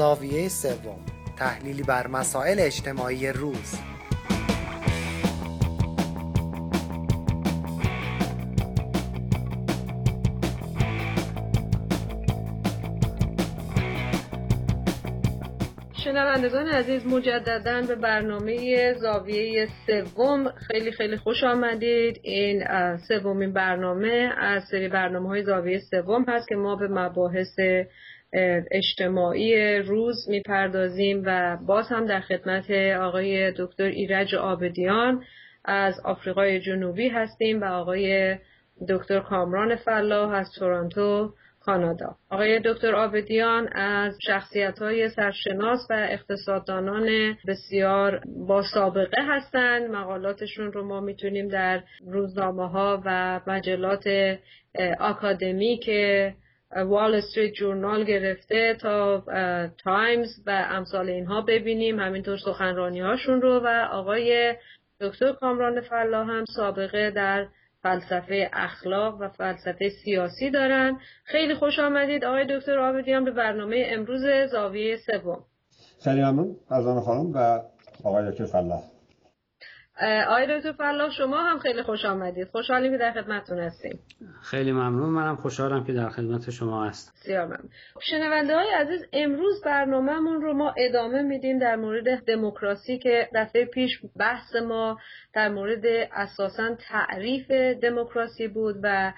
زاویه سوم، تحلیلی بر مسائل اجتماعی روز. شنوندگان عزیز، مجدداً به برنامه زاویه سوم خیلی خیلی خوش آمدید. این سومین برنامه از سری برنامه‌های زاویه سوم هست که ما به مباحث اجتماعی روز میپردازیم و باز هم در خدمت آقای دکتر ایرج عابدیان از آفریقای جنوبی هستیم و آقای دکتر کامران فلاح از تورنتو، کانادا. آقای دکتر عابدیان از شخصیت‌های سرشناس و اقتصاددانان بسیار با سابقه هستند. مقالاتشون رو ما میتونیم در روزنامه‌ها و مجلات آکادمیک وال استریت جورنال گرفته تا تایمز و امثال اینها ببینیم، همینطور سخنرانی‌هاشون رو. و آقای دکتر کامران فلاح هم سابقه در فلسفه اخلاق و فلسفه سیاسی دارن. خیلی خوش آمدید آقای دکتر عابدیان به برنامه امروز زاویه سوم. خیلی ممنون از آن خانم و آقای دکتر فلاح. آقای دکتر فلاح، شما هم خیلی خوش آمدید. خوشحالیم که در خدمتتون هستیم. خیلی ممنون. منم خوشحالم که در خدمت شما هستم. بسیار ممنون. شنونده‌های عزیز، امروز برنامه‌مون رو ما ادامه میدیم در مورد دموکراسی که دفعه پیش بحث ما در مورد اساساً تعریف دموکراسی بود و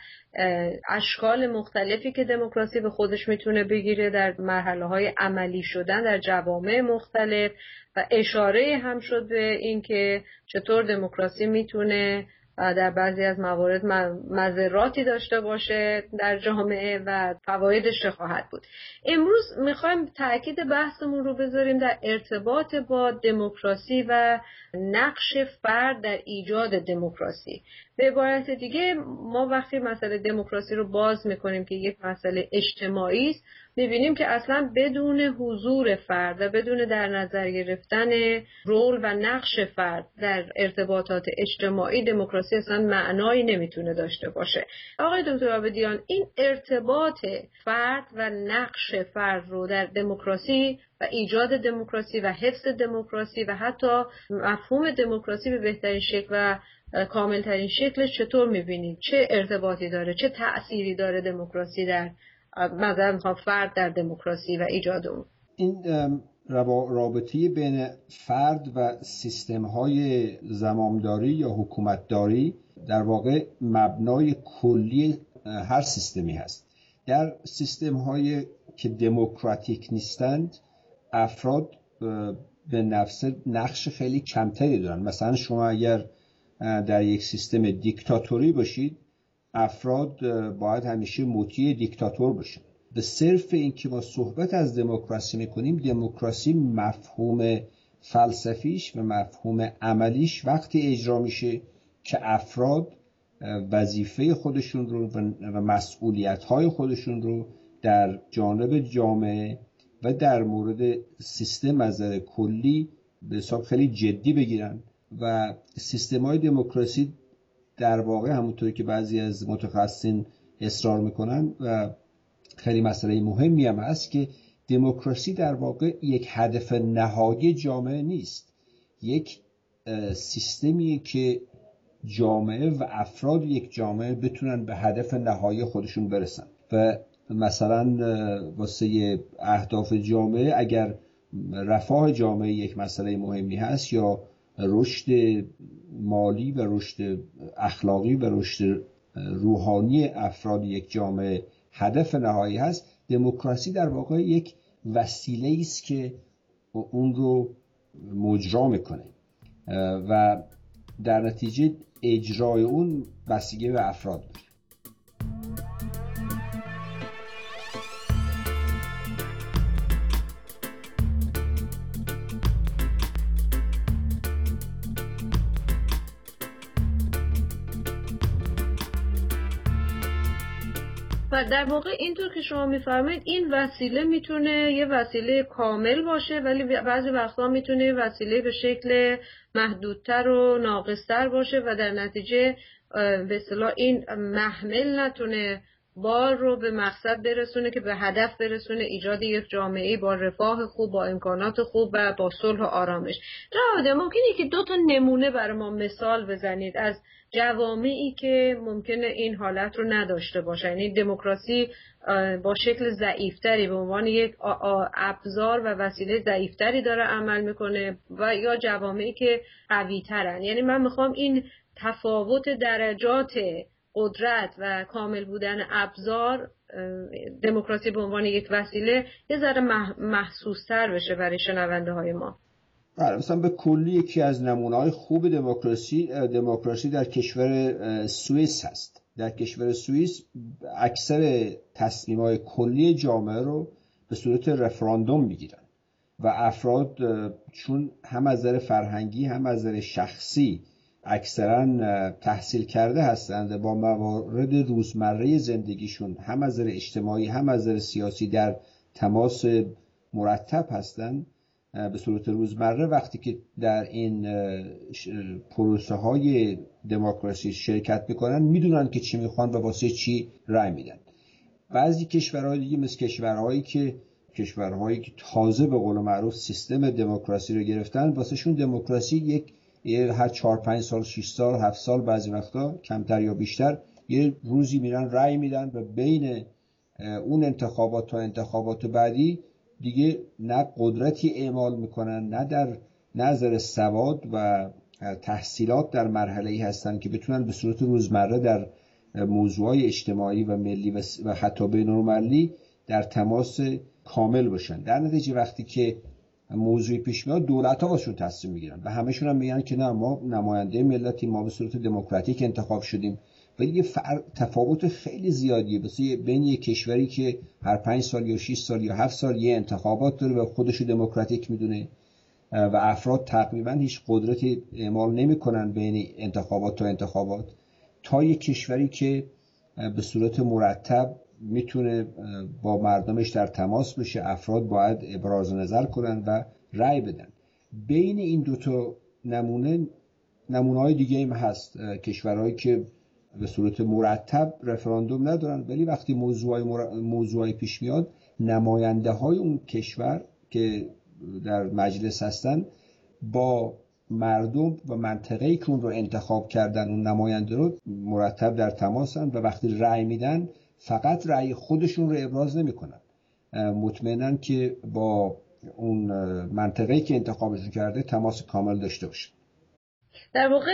اشکال مختلفی که دموکراسی به خودش میتونه بگیره در مرحله‌های عملی شدن در جوامع مختلف و اشاره هم شد به اینکه چطور دموکراسی میتونه در بعضی از موارد مضراتی داشته باشه در جامعه و فوایدش خواهد بود. امروز میخوایم تأکید بحثمون رو بذاریم در ارتباط با دموکراسی و نقش فرد در ایجاد دموکراسی. به عبارت دیگه، ما وقتی مسئله دموکراسی رو باز میکنیم که یک مسئله اجتماعی است، میبینیم که اصلا بدون حضور فرد و بدون در نظر گرفتن رول و نقش فرد در ارتباطات اجتماعی، دموکراسی اصلا معنایی نمیتونه داشته باشه. آقای دکتر عابدیان، این ارتباط فرد و نقش فرد رو در دموکراسی و ایجاد دموکراسی و حفظ دموکراسی و حتی مفهوم دموکراسی به بهترین شکل و کاملترین شکلش چطور میبینید؟ چه ارتباطی داره؟ چه تأثیری داره دموکراسی در مثلا فرد در دموکراسی و ایجاد اون؟ این رابطه بین فرد و سیستم‌های زمامداری یا حکومتداری در واقع مبنای کلی هر سیستمی هست. در سیستم‌های که دموکراتیک نیستند، افراد به نفسه نقش خیلی کمتری دارن. مثلا شما اگر در یک سیستم دیکتاتوری باشید، افراد باید همیشه مطیع دیکتاتور باشن. به صرف اینکه ما صحبت از دموکراسی میکنیم، دموکراسی مفهوم فلسفیش و مفهوم عملیش وقتی اجرا میشه که افراد وظیفه خودشون رو و مسئولیت‌های خودشون رو در جانب جامعه و در مورد سیستم از نظر کلی به حساب خیلی جدی بگیرن. و سیستم‌های دموکراسی در واقع همونطوری که بعضی از متخصصین اصرار میکنن و خیلی مسئله مهمی هم هست که دموکراسی در واقع یک هدف نهایی جامعه نیست، یک سیستمیه که جامعه و افراد یک جامعه بتونن به هدف نهایی خودشون برسن. و مثلا واسه اهداف جامعه، اگر رفاه جامعه یک مسئله مهمی هست یا رشد مالی و رشد اخلاقی و رشد روحانی افراد یک جامعه هدف نهایی هست، دموکراسی در واقع یک وسیله است که اون رو مجرا میکنه و در نتیجه اجرای اون بستگی به افراد داره. و در واقع اینطور که شما میفرمایید، این وسیله میتونه یه وسیله کامل باشه، ولی بعضی وقتا میتونه یه وسیله به شکل محدودتر و ناقصتر باشه و در نتیجه به اصطلاح این محمل نتونه بار رو به مقصد برسونه، که به هدف برسونه ایجاد یک جامعه با رفاه خوب، با امکانات خوب و با صلح و آرامش. جواد، ممکنه که دو تا نمونه برای ما مثال بزنید از جوامعی که ممکنه این حالت رو نداشته باشه، یعنی دموکراسی با شکل ضعیفتری به عنوان یک ابزار و وسیله ضعیفتری داره عمل میکنه، و یا جوامعی که قوی‌ترن. یعنی من میخوام این تفاوت درجات قدرت و کامل بودن ابزار دموکراسی به عنوان یک وسیله یه ذره محسوس‌تر بشه برای شنونده های ما. بله، مثلا به کلی یکی از نمونه‌های خوب دموکراسی در کشور سوئیس هست. در کشور سوئیس اکثر تصمیم‌های کلی جامعه رو به صورت رفراندوم می‌گیرن و افراد چون هم از نظر فرهنگی هم از نظر شخصی اکثرا تحصیل کرده هستند، با موارد روزمره زندگیشون هم از نظر اجتماعی هم از نظر سیاسی در تماس مرتب هستند، به صورت روزمره وقتی که در این پروسه های دموکراسی شرکت میکنن میدونن که چی میخوان و واسه چی رای میدن. بعضی کشورهای دیگه مثل کشورهایی که تازه به قول معروف سیستم دموکراسی رو گرفتن، واسه شون دموکراسی هر 4-5 سال 6 سال 7 سال بعضی وقتا کمتر یا بیشتر یه روزی میرن رای میدن و بین اون انتخابات تا انتخابات بعدی دیگه نه قدرتی اعمال میکنن، نه در نظر سواد و تحصیلات در مرحله‌ای هستن که بتونن به صورت روزمره در موضوعهای اجتماعی و ملی و حتی بین‌المللی در تماس کامل باشن. در نتیجه وقتی که موضوعی پیش میاد دولت‌ها واسشون تصمیم میگیرن و همه‌شون هم میگن که نه، ما نماینده ملتی، ما به صورت دموکراتیک انتخاب شدیم. ولی یه تفاوت خیلی زیادیه بین یه کشوری که هر 5 سال یا 6 سال یا 7 سال یه انتخابات داره و خودشو دموکراتیک میدونه و افراد تقریبا هیچ قدرتی اعمال نمیکنن بین انتخابات تا انتخابات، تا یه کشوری که به صورت مرتب میتونه با مردمش در تماس بشه، افراد باید ابراز نظر کنن و رأی بدن. بین این دوتا نمونه‌های دیگه هم هست، کشورهایی که به صورت مرتب رفراندوم ندارن ولی وقتی موضوعی پیش میاد نماینده های اون کشور که در مجلس هستن با مردم و منطقه‌ای که اون رو انتخاب کردن، اون نماینده رو مرتب در تماسن و وقتی رأی میدن فقط رأی خودشون رو ابراز نمیکنن، مطمئنن که با اون منطقه‌ای که انتخابشون کرده تماس کامل داشته باشن. در واقع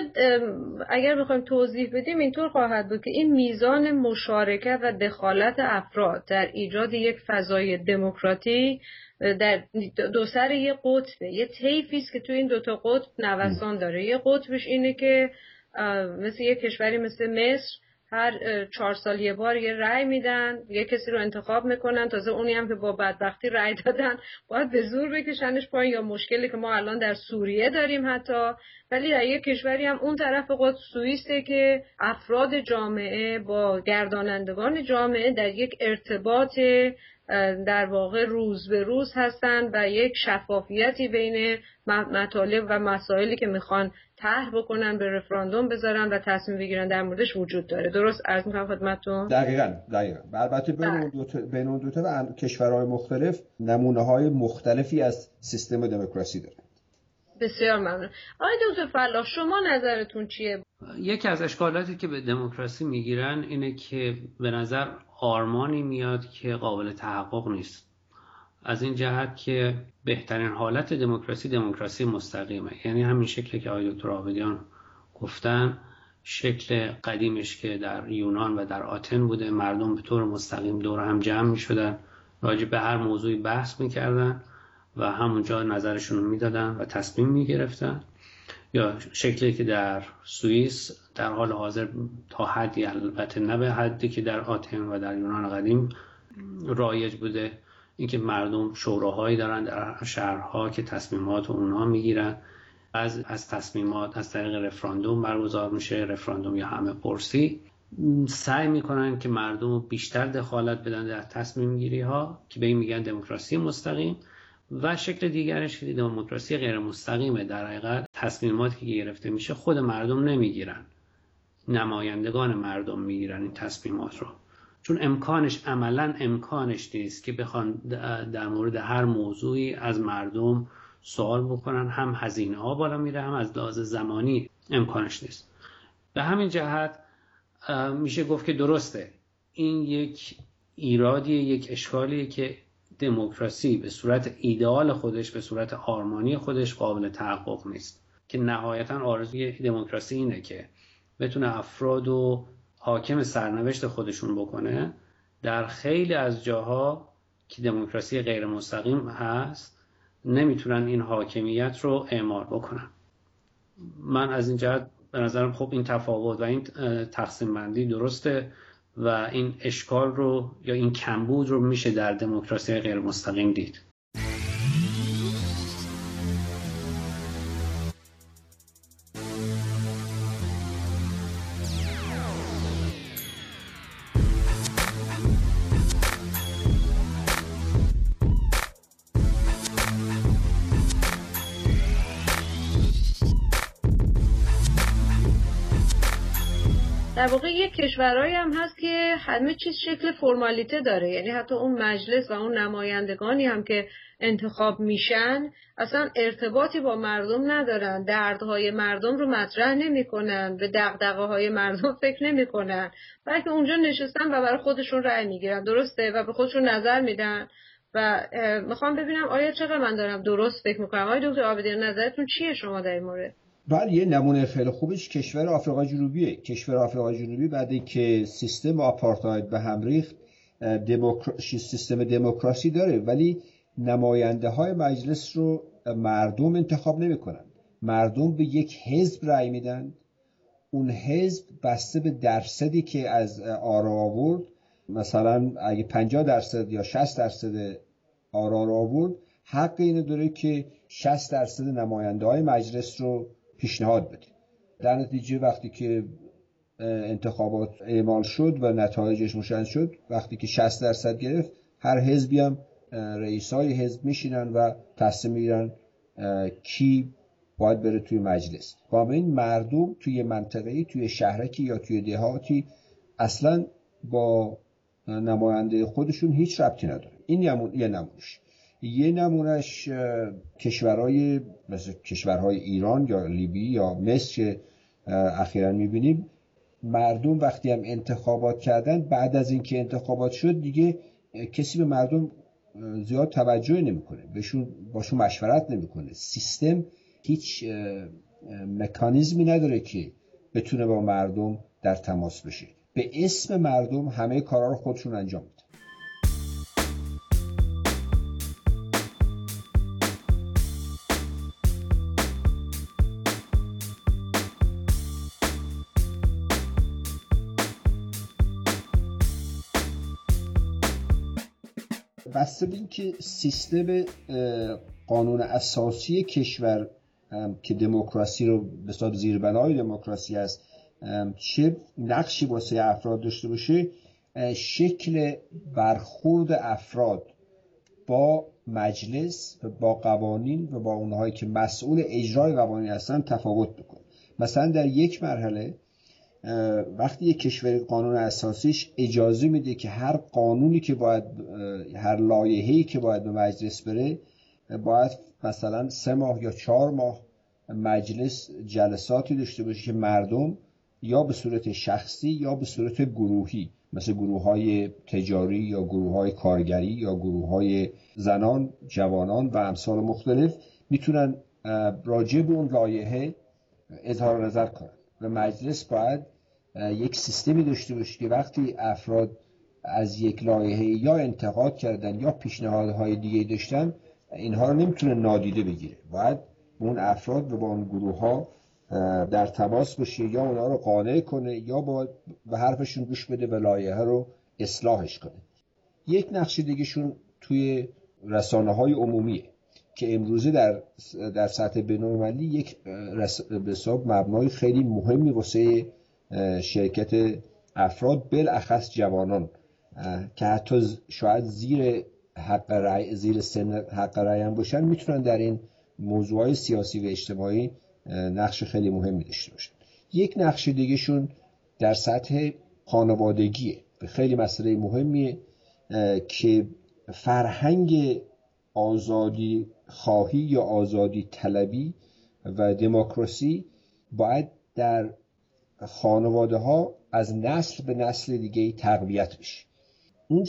اگر بخوایم توضیح بدیم اینطور خواهد بود که این میزان مشارکت و دخالت افراد در ایجاد یک فضای دموکراتیک در دو سر یک قطبه، یه طیفی است که تو این دوتا قطب نوسان داره. یه قطبش اینه که مثل یک کشوری مثل مصر هر 4 سال یه بار یه رأی میدن، یه کسی رو انتخاب میکنن، تازه اونی هم که با بدبختی رأی دادن باید به زور بکشنش پایین، یا مشکلی که ما الان در سوریه داریم حتی. ولی در یک کشوری هم اون طرف قطب سوئیسه که افراد جامعه با گردانندگان جامعه در یک ارتباط در واقع روز به روز هستن و یک شفافیتی بین مطالب و مسائلی که میخوان طرح بکنن به رفراندوم بذارن و تصمیم بگیرن در موردش وجود داره. درست عرض می‌کنم خدمتتون؟ دقیقاً. البته بین اون دو تا و کشورهای مختلف نمونه‌های مختلفی از سیستم دموکراسی داره. بسیار ممنون. آقای دکتر فلاح، شما نظرتون چیه؟ یکی از اشکالاتی که به دموکراسی میگیرن اینه که به نظر آرمانی میاد که قابل تحقق نیست، از این جهت که بهترین حالت دموکراسی مستقیمه، یعنی همین شکلی که آقای دکتر عابدیان گفتن، شکل قدیمش که در یونان و در آتن بوده، مردم به طور مستقیم دور هم جمع میشدن، راجع به هر موضوعی بحث میکردن و همونجا نظرشون رو میدادن و تصمیم میگرفتن، یا شکلی که در سوئیس در حال حاضر تا حدی، البته نه به حدی که در آتن و در یونان قدیم رایج بوده، اینکه مردم شوراهایی دارن در شهرها که تصمیمات اونها میگیرن، از تصمیمات از طریق رفراندوم برگزار میشه، رفراندوم یا همه پرسی. سعی میکنن که مردم رو بیشتر دخالت بدن در تصمیم گیری ها که به این میگن دموکراسی مستقیم. و شکل دیگرش که دموکراسی غیر مستقیمه، در حقیقت تصمیماتی که گرفته میشه خود مردم نمیگیرن، نمایندگان مردم میگیرن این تصمیمات رو، چون امکانش عملا امکانش نیست که بخوان در مورد هر موضوعی از مردم سوال بکنن، هم هزینه ها بالا میره، هم از لحاظ زمانی امکانش نیست. به همین جهت میشه گفت که درسته این یک ایرادیه، یک اشکالیه که دموکراسی به صورت ایدئال خودش، به صورت آرمانی خودش قابل تحقق نیست، که نهایتا آرزوی دموکراسی اینه که بتونه افراد و حاکم سرنوشت خودشون بکنه. در خیلی از جاها که دموکراسی غیر مستقیم هست نمیتونن این حاکمیت رو اعمال بکنن. من از این جهت به نظرم خب این تفاوت و این تقسیم بندی درسته و این اشکال رو یا این کمبود رو میشه در دموکراسی غیر مستقیم دید. در واقع یک کشورایی هم هست که همه چیز شکل فرمالیته داره، یعنی حتی اون مجلس و اون نمایندگانی هم که انتخاب میشن اصلا ارتباطی با مردم ندارن، دردهای مردم رو مطرح نمیکنن، به دغدغه‌های مردم فکر نمیکنن، بلکه اونجا نشستن و برای خودشون رأی میگیرن، درسته، و به خودشون نظر میدن. و میخوام ببینم آیا چقدر من دارم درست فکر میکنم؟ آقای دکتر عابدیان نظرتون چیه شما در این مورد؟ بله، یه نمونه فعل خوبش کشور آفریقای جنوبیه. کشور آفریقای جنوبی بعد اینکه سیستم آپارتاید به هم ریخت سیستم دموکراسی داره، ولی نماینده های مجلس رو مردم انتخاب نمی‌کنن. مردم به یک حزب رأی میدن، اون حزب بسته به درصدی که از آرا آورد، مثلا اگه 50% یا 60% آرا رو آورد، حق اینو داره که 60% نماینده های مجلس رو پیشنهاد بده. در نتیجه وقتی که انتخابات اعمال شد و نتایجش مشخص شد، وقتی که 60% گرفت، هر حزبی هم رئیسای حزب میشینن و تصمیم میگیرن کی باید بره توی مجلس. با این مردم توی منطقه‌ای، توی شهرکی یا توی دهاتی اصلا با نماینده خودشون هیچ ربطی نداره. این یه نمونش. یه نمونش کشورهای مثل کشورهای ایران یا لیبی یا مصر که اخیراً می‌بینیم، مردم وقتی هم انتخابات کردن، بعد از اینکه انتخابات شد دیگه کسی به مردم زیاد توجه نمی‌کنه، باشون مشورت نمی‌کنه. سیستم هیچ مکانیزمی نداره که بتونه با مردم در تماس بشه. به اسم مردم همه کارا رو خودشون انجام میدن. بسته به اینکه سیستم قانون اساسی کشور که دموکراسی رو به حساب زیربنای دموکراسی است چه نقشی واسه افراد داشته باشه، شکل برخورد افراد با مجلس و با قوانین و با اونهایی که مسئول اجرای قوانین هستن تفاوت می‌کنه. مثلا در یک مرحله وقتی یک کشور قانون اساسیش اجازه میده که هر قانونی که باید، هر لایحه‌ای که باید به مجلس بره، باید مثلا 3 ماه یا 4 ماه مجلس جلساتی داشته باشه که مردم یا به صورت شخصی یا به صورت گروهی، مثل گروه‌های تجاری یا گروه‌های کارگری یا گروه‌های زنان، جوانان و امثال مختلف، میتونن راجع به اون لایحه اظهار نظر کنن. و مجلس باید یک سیستمی داشته باشه که وقتی افراد از یک لایحه یا انتقاد کردن یا پیشنهادهای دیگه داشتن، اینها رو نمیتونه نادیده بگیره. باید اون افراد و با اون گروه‌ها در تماس باشه، یا اونها رو قانع کنه یا باید به حرفشون گوش بده و لایحه رو اصلاحش کنه. یک نقش دیگه‌شون توی رسانه‌های عمومیه که امروزه در سطح بین‌المللی یک به حساب مبنای خیلی مهمی واسه شرکت افراد، بالاخص جوانان که حتی شاید زیر حق رأی، زیر سن حق رأی هم باشن، میتونن در این موضوعات سیاسی و اجتماعی نقش خیلی مهمی داشته باشن. یک نقش دیگه شون در سطح خانوادگیه. خیلی مسئله مهمیه که فرهنگ آزادی خواهی یا آزادی طلبی و دموکراسی باید در خانواده ها از نسل به نسل دیگه تقویت بشه. اون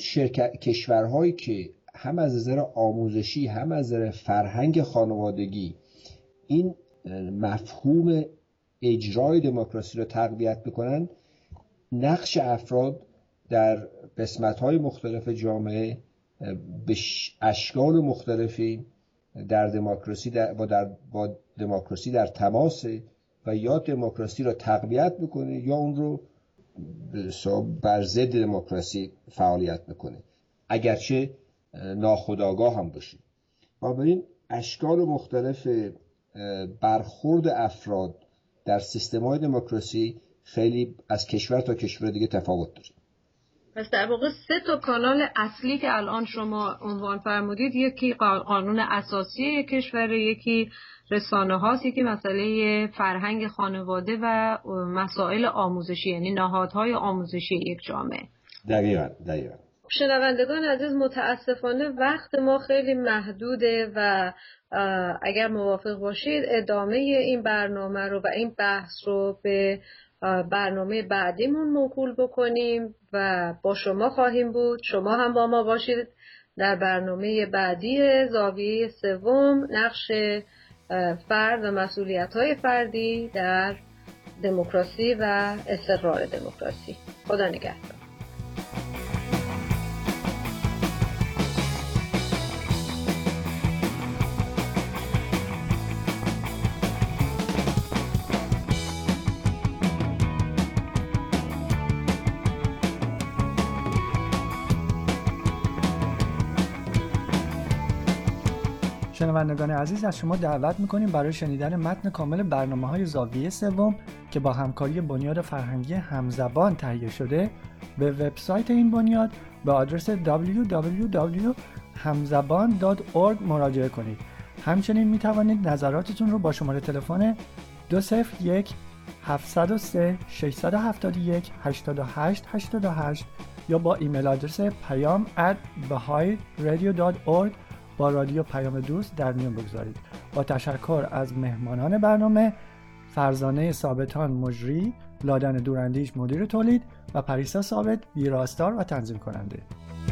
کشورهایی که هم از نظر آموزشی هم از نظر فرهنگ خانوادگی این مفهوم اجرای دموکراسی رو تقویت بکنن، نقش افراد در قسمت‌های مختلف جامعه به اشکال مختلفی در دموکراسی با دموکراسی در تماس و یا دموکراسی را تقویت میکنه یا اون رو بر ضد دموکراسی فعالیت میکنه، اگرچه ناخودآگاه هم باشه. بنابراین اشکال مختلف برخورد افراد در سیستم‌های دموکراسی خیلی از کشور تا کشور دیگه تفاوت داره. پس در واقع سه تا کانال اصلی که الان شما عنوان فرمودید، یکی قانون اساسی یک کشور، یکی رسانه هاست، یکی مسئله فرهنگ خانواده و مسائل آموزشی، یعنی نهادهای آموزشی یک جامعه. دقیقاً. شنوندگان عزیز، متاسفانه وقت ما خیلی محدوده و اگر موافق باشید ادامه این برنامه رو و این بحث رو به برنامه بعدیمون موکول بکنیم و با شما خواهیم بود. شما هم با ما باشید در برنامه بعدی زاویه سوم، نقش فرد و مسئولیت‌های فردی در دموکراسی و استقرار دموکراسی. خدا نگهدار. شنوندگان عزیز، از شما دعوت می‌کنیم برای شنیدن متن کامل برنامه‌های زاویه سوم که با همکاری بنیاد فرهنگی همزبان تهیه شده به وبسایت این بنیاد به آدرس www.hamzaban.org مراجعه کنید. همچنین می‌توانید نظراتتون رو با شماره تلفن 201 703 671 8888 یا با ایمیل آدرس payam@bahai-radio.org با رادیو پیام دوست در میان بگذارید. با تشکر از مهمانان برنامه فرزانه ثابتان مجری، لادن دوراندیش مدیر تولید و پریسا ثابت ویراستار و تنظیم کننده.